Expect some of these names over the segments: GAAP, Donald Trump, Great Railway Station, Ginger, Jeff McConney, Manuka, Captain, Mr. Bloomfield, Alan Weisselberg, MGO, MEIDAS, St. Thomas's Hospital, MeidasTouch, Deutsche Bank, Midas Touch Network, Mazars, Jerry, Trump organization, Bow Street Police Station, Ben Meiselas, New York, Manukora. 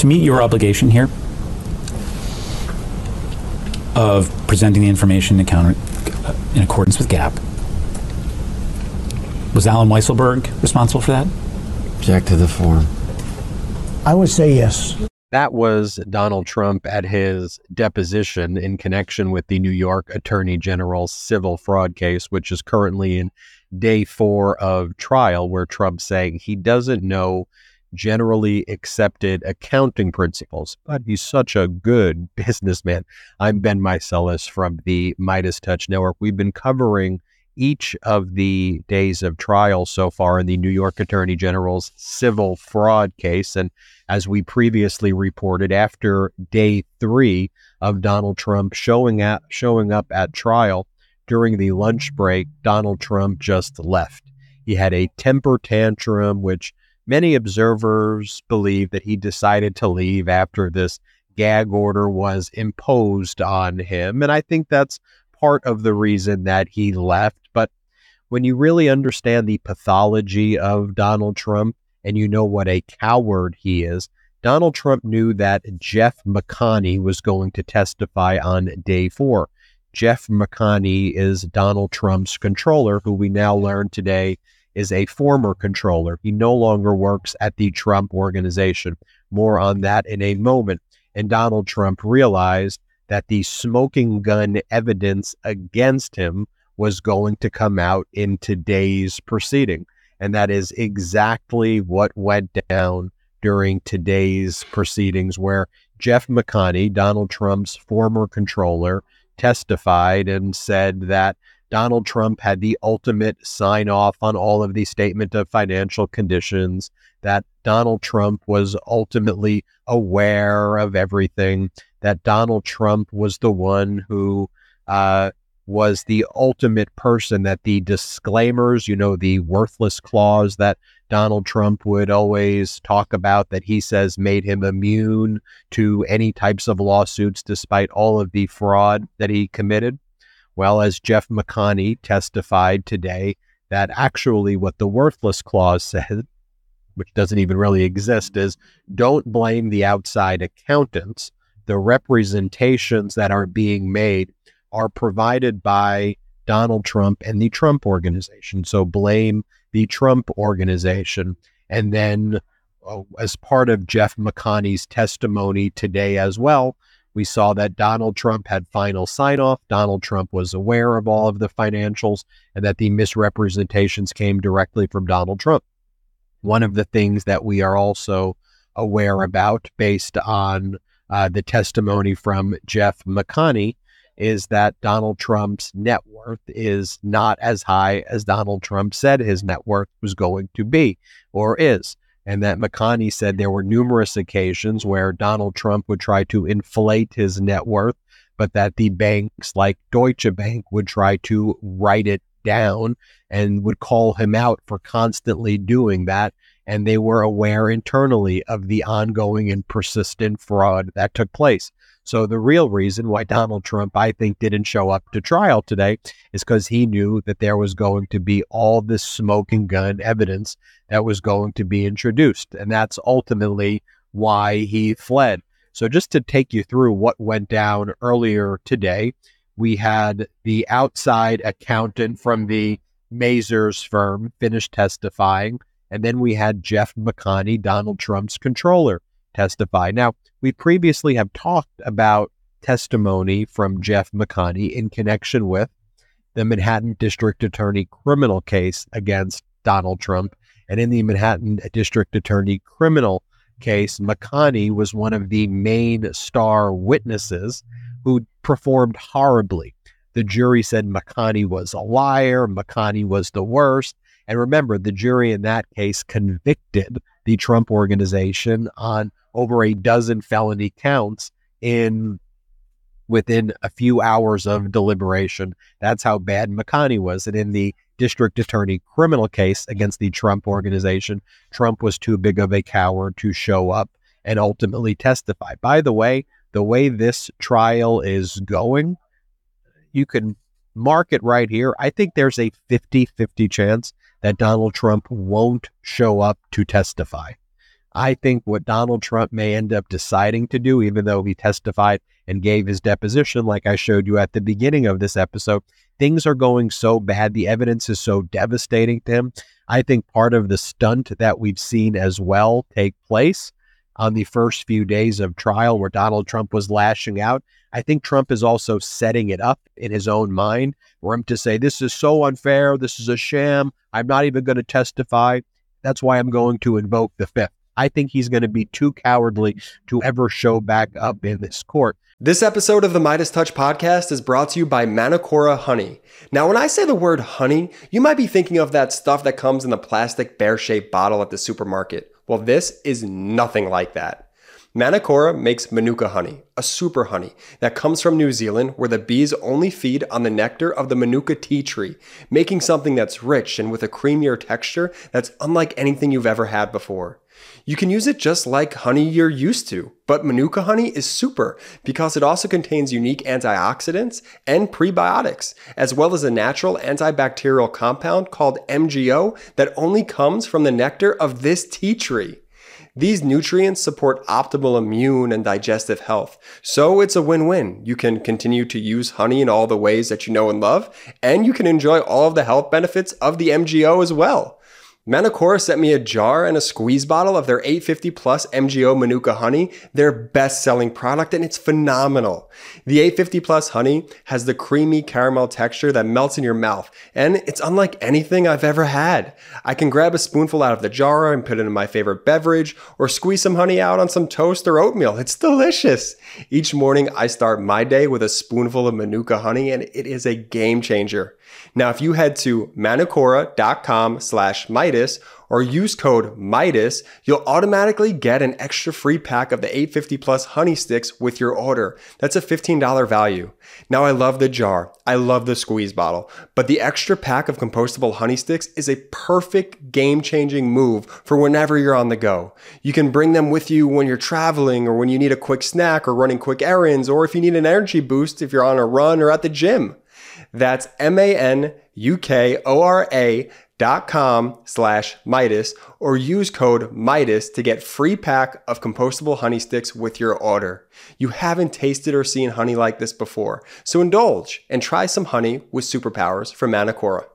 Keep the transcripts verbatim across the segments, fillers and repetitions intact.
to meet your obligation here of presenting the information in, counter, in accordance with GAAP. Was Alan Weisselberg responsible for that? Object to the form. I would say yes. That was Donald Trump at his deposition in connection with the New York Attorney General's civil fraud case, which is currently in day four of trial, where Trump's saying he doesn't know generally accepted accounting principles, but he's such a good businessman. I'm Ben Meiselas from the Midas Touch Network. We've been covering each of the days of trial so far in the New York Attorney General's civil fraud case. And as we previously reported, after day three of Donald Trump showing at, showing up at trial, during the lunch break, Donald Trump just left. He had a temper tantrum, which many observers believe that he decided to leave after this gag order was imposed on him. And I think that's part of the reason that he left. But when you really understand the pathology of Donald Trump, and you know what a coward he is, Donald Trump knew that Jeff McConney was going to testify on day four. Jeff McConney is Donald Trump's controller, who we now learn today is a former controller. He no longer works at the Trump organization. More on that in a moment. And Donald Trump realized that the smoking gun evidence against him was going to come out in today's proceeding. And that is exactly what went down during today's proceedings, where Jeff McConney, Donald Trump's former controller, testified and said that Donald Trump had the ultimate sign-off on all of the statement of financial conditions, that Donald Trump was ultimately aware of everything, that Donald Trump was the one who uh, was the ultimate person, that the disclaimers, you know, the worthless clause that Donald Trump would always talk about, that he says made him immune to any types of lawsuits despite all of the fraud that he committed. Well, as Jeff McConney testified today, that actually what the worthless clause said, which doesn't even really exist, is don't blame the outside accountants. The representations that are being made are provided by Donald Trump and the Trump organization. So blame the Trump organization. And then oh, as part of Jeff McConney's testimony today as well, we saw that Donald Trump had final sign-off. Donald Trump was aware of all of the financials and that the misrepresentations came directly from Donald Trump. One of the things that we are also aware about based on uh, the testimony from Jeff McConney is that Donald Trump's net worth is not as high as Donald Trump said his net worth was going to be or is. And that McConney said there were numerous occasions where Donald Trump would try to inflate his net worth, but that the banks like Deutsche Bank would try to write it down and would call him out for constantly doing that. And they were aware internally of the ongoing and persistent fraud that took place. So the real reason why Donald Trump, I think, didn't show up to trial today is because he knew that there was going to be all this smoking gun evidence that was going to be introduced. And that's ultimately why he fled. So just to take you through what went down earlier today, we had the outside accountant from the Mazars firm finish testifying. And then we had Jeff McConney, Donald Trump's controller, testify. Now, we previously have talked about testimony from Jeff McConney in connection with the Manhattan District Attorney criminal case against Donald Trump. And in the Manhattan District Attorney criminal case, McConney was one of the main star witnesses who performed horribly. The jury said McConney was a liar, McConney was the worst. And remember, the jury in that case convicted the Trump organization on over a dozen felony counts in within a few hours of deliberation. That's how bad McConney was. And in the district attorney criminal case against the Trump organization, Trump was too big of a coward to show up and ultimately testify. By the way, the way this trial is going, you can mark it right here. I think there's a fifty-fifty chance that Donald Trump won't show up to testify. I think what Donald Trump may end up deciding to do, even though he testified and gave his deposition, like I showed you at the beginning of this episode, things are going so bad. The evidence is so devastating to him. I think part of the stunt that we've seen as well take place on the first few days of trial where Donald Trump was lashing out, I think Trump is also setting it up in his own mind for him to say, this is so unfair. This is a sham. I'm not even going to testify. That's why I'm going to invoke the fifth. I think he's going to be too cowardly to ever show back up in this court. This episode of the Midas Touch podcast is brought to you by Manukora honey. Now, when I say the word honey, you might be thinking of that stuff that comes in the plastic pear-shaped bottle at the supermarket. Well, this is nothing like that. Manukora makes Manuka honey, a super honey that comes from New Zealand where the bees only feed on the nectar of the Manuka tea tree, making something that's rich and with a creamier texture that's unlike anything you've ever had before. You can use it just like honey you're used to, but Manuka honey is super because it also contains unique antioxidants and prebiotics, as well as a natural antibacterial compound called M G O that only comes from the nectar of this tea tree. These nutrients support optimal immune and digestive health, so it's a win-win. You can continue to use honey in all the ways that you know and love, and you can enjoy all of the health benefits of the M G O as well. Manukora sent me a jar and a squeeze bottle of their eight fifty plus M G O Manuka honey, their best-selling product, and it's phenomenal. The eight fifty plus honey has the creamy caramel texture that melts in your mouth, and it's unlike anything I've ever had. I can grab a spoonful out of the jar and put it in my favorite beverage, or squeeze some honey out on some toast or oatmeal. It's delicious. Each morning, I start my day with a spoonful of Manuka honey, and it is a game changer. Now, if you head to manukora.com slash Midas or use code Midas, you'll automatically get an extra free pack of the eight fifty plus honey sticks with your order. That's a fifteen dollars value. Now, I love the jar. I love the squeeze bottle, but the extra pack of compostable honey sticks is a perfect game-changing move for whenever you're on the go. You can bring them with you when you're traveling or when you need a quick snack or running quick errands, or if you need an energy boost if you're on a run or at the gym. That's M-A-N-U-K-O-R-A dot com slash Midas or use code Midas to get free pack of compostable honey sticks with your order. You haven't tasted or seen honey like this before, so indulge and try some honey with superpowers from Manukora.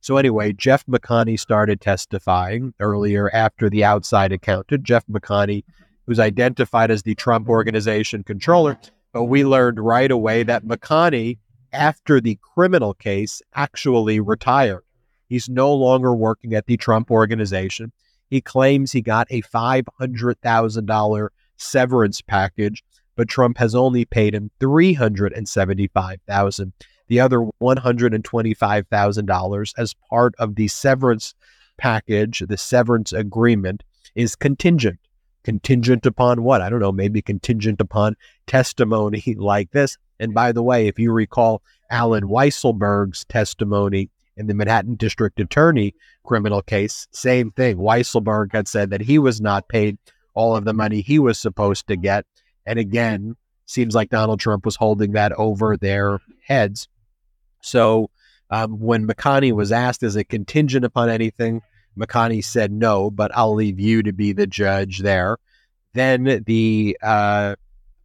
So anyway, Jeff McConney started testifying earlier after the outside accountant, Jeff McConney, who's identified as the Trump organization controller, but we learned right away that McConney, after the criminal case, actually retired. He's no longer working at the Trump organization. He claims he got a five hundred thousand dollars severance package, but Trump has only paid him three hundred seventy-five thousand dollars, the other one hundred twenty-five thousand dollars as part of the severance package. The severance agreement is contingent. Contingent upon what? I don't know, maybe contingent upon testimony like this. And by the way, if you recall Alan Weisselberg's testimony in the Manhattan District Attorney criminal case, same thing. Weisselberg had said that he was not paid all of the money he was supposed to get. And again, seems like Donald Trump was holding that over their heads. So um, when McConney was asked, is it contingent upon anything? McConney said no, but I'll leave you to be the judge there. Then the... Uh,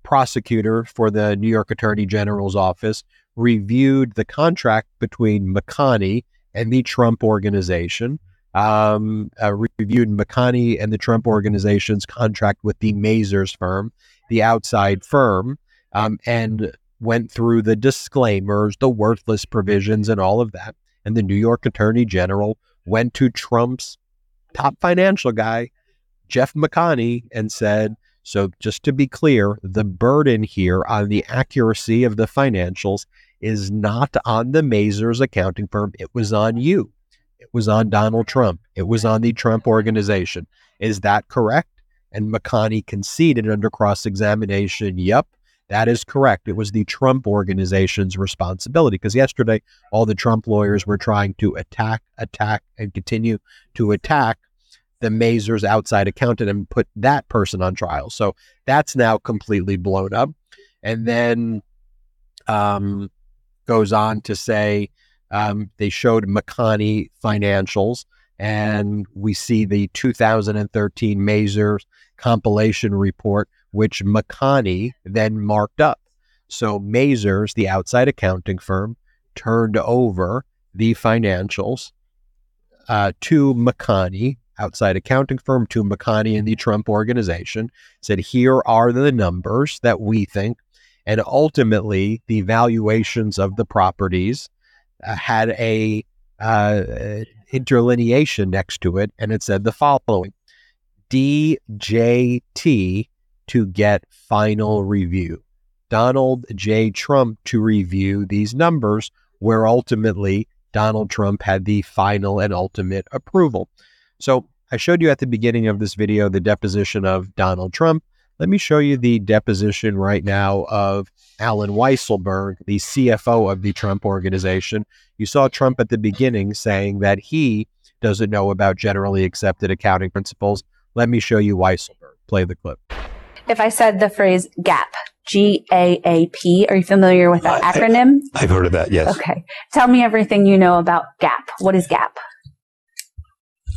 prosecutor for the New York Attorney General's office reviewed the contract between McConney and the Trump organization, um, uh, reviewed McConney and the Trump organization's contract with the Mazars firm, the outside firm, um, and went through the disclaimers, the worthless provisions and all of that. And the New York Attorney General went to Trump's top financial guy, Jeff McConney, and said, so just to be clear, the burden here on the accuracy of the financials is not on the Mazars accounting firm. It was on you. It was on Donald Trump. It was on the Trump organization. Is that correct? And McConney conceded under cross-examination, yep, that is correct. It was the Trump organization's responsibility, because yesterday all the Trump lawyers were trying to attack, attack, and continue to attack the Mazars outside accountant and put that person on trial. So that's now completely blown up. And then um, goes on to say um, they showed McConney financials. And we see the two thousand thirteen Mazars compilation report, which Makani then marked up. So Mazars, the outside accounting firm, turned over the financials uh, to Makani, outside accounting firm, to Makani and the Trump organization, said, here are the numbers that we think. And ultimately, the valuations of the properties uh, had a uh, interlineation next to it, and it said the following: D J T to get final review. Donald J. Trump to review these numbers, where ultimately Donald Trump had the final and ultimate approval. So I showed you at the beginning of this video the deposition of Donald Trump. Let me show you the deposition right now of Alan Weisselberg, the C F O of the Trump organization. You saw Trump at the beginning saying that he doesn't know about generally accepted accounting principles. Let me show you Weisselberg. Play the clip. If I said the phrase GAP, G A A P, are you familiar with that I, acronym? I, I've heard of that, yes. Okay. Tell me everything you know about GAP. What is GAP?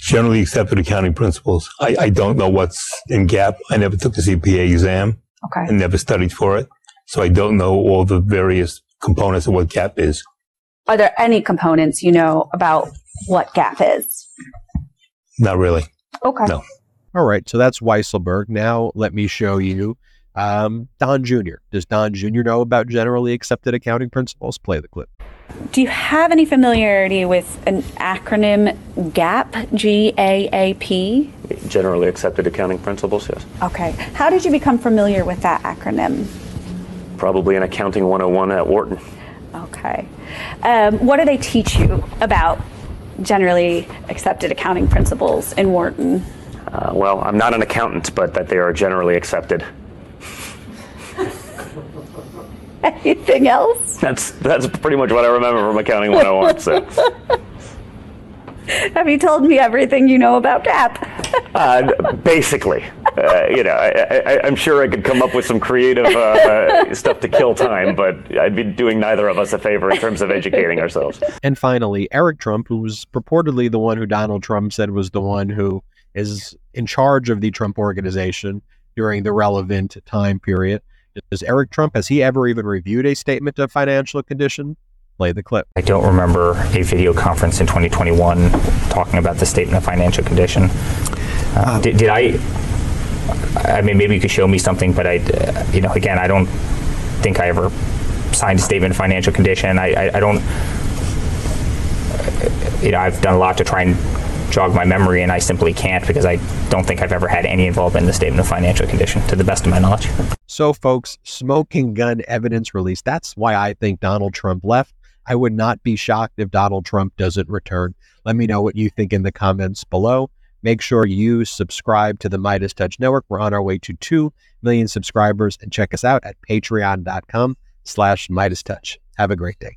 Generally accepted accounting principles. I, I don't know what's in GAP. I never took the C P A exam. Okay. And never studied for it. So I don't know all the various components of what GAP is. Are there any components you know about what GAP is? Not really. Okay. No. All right. So that's Weisselberg. Now let me show you um, Don Junior Does Don Junior know about generally accepted accounting principles? Play the clip. Do you have any familiarity with an acronym GAP, G A A P? Generally Accepted Accounting Principles, yes. Okay. How did you become familiar with that acronym? Probably in Accounting one oh one at Wharton. Okay. Um, what do they teach you about Generally Accepted Accounting Principles in Wharton? Uh, well, I'm not an accountant, but that they are generally accepted. Anything else? That's that's pretty much what I remember from Accounting one oh one. So, have you told me everything you know about GAP? uh, basically, uh, you know, I, I, I'm sure I could come up with some creative uh, stuff to kill time, but I'd be doing neither of us a favor in terms of educating ourselves. And finally, Eric Trump, who was purportedly the one who Donald Trump said was the one who is in charge of the Trump organization during the relevant time period. Does Eric Trump, has he ever even reviewed a statement of financial condition? Play the clip. I don't remember a video conference in twenty twenty-one talking about the statement of financial condition. Uh, um, did, did I, I mean, maybe you could show me something, but I, uh, you know, again, I don't think I ever signed a statement of financial condition. I, I, I don't, you know, I've done a lot to try and jog my memory, and I simply can't because I don't think I've ever had any involvement in the statement of financial condition, to the best of my knowledge. So folks, smoking gun evidence release. That's why I think Donald Trump left. I would not be shocked if Donald Trump doesn't return. Let me know what you think in the comments below. Make sure you subscribe to the Midas Touch Network. We're on our way to two million subscribers, and check us out at patreon.com slash Midas Touch. Have a great day.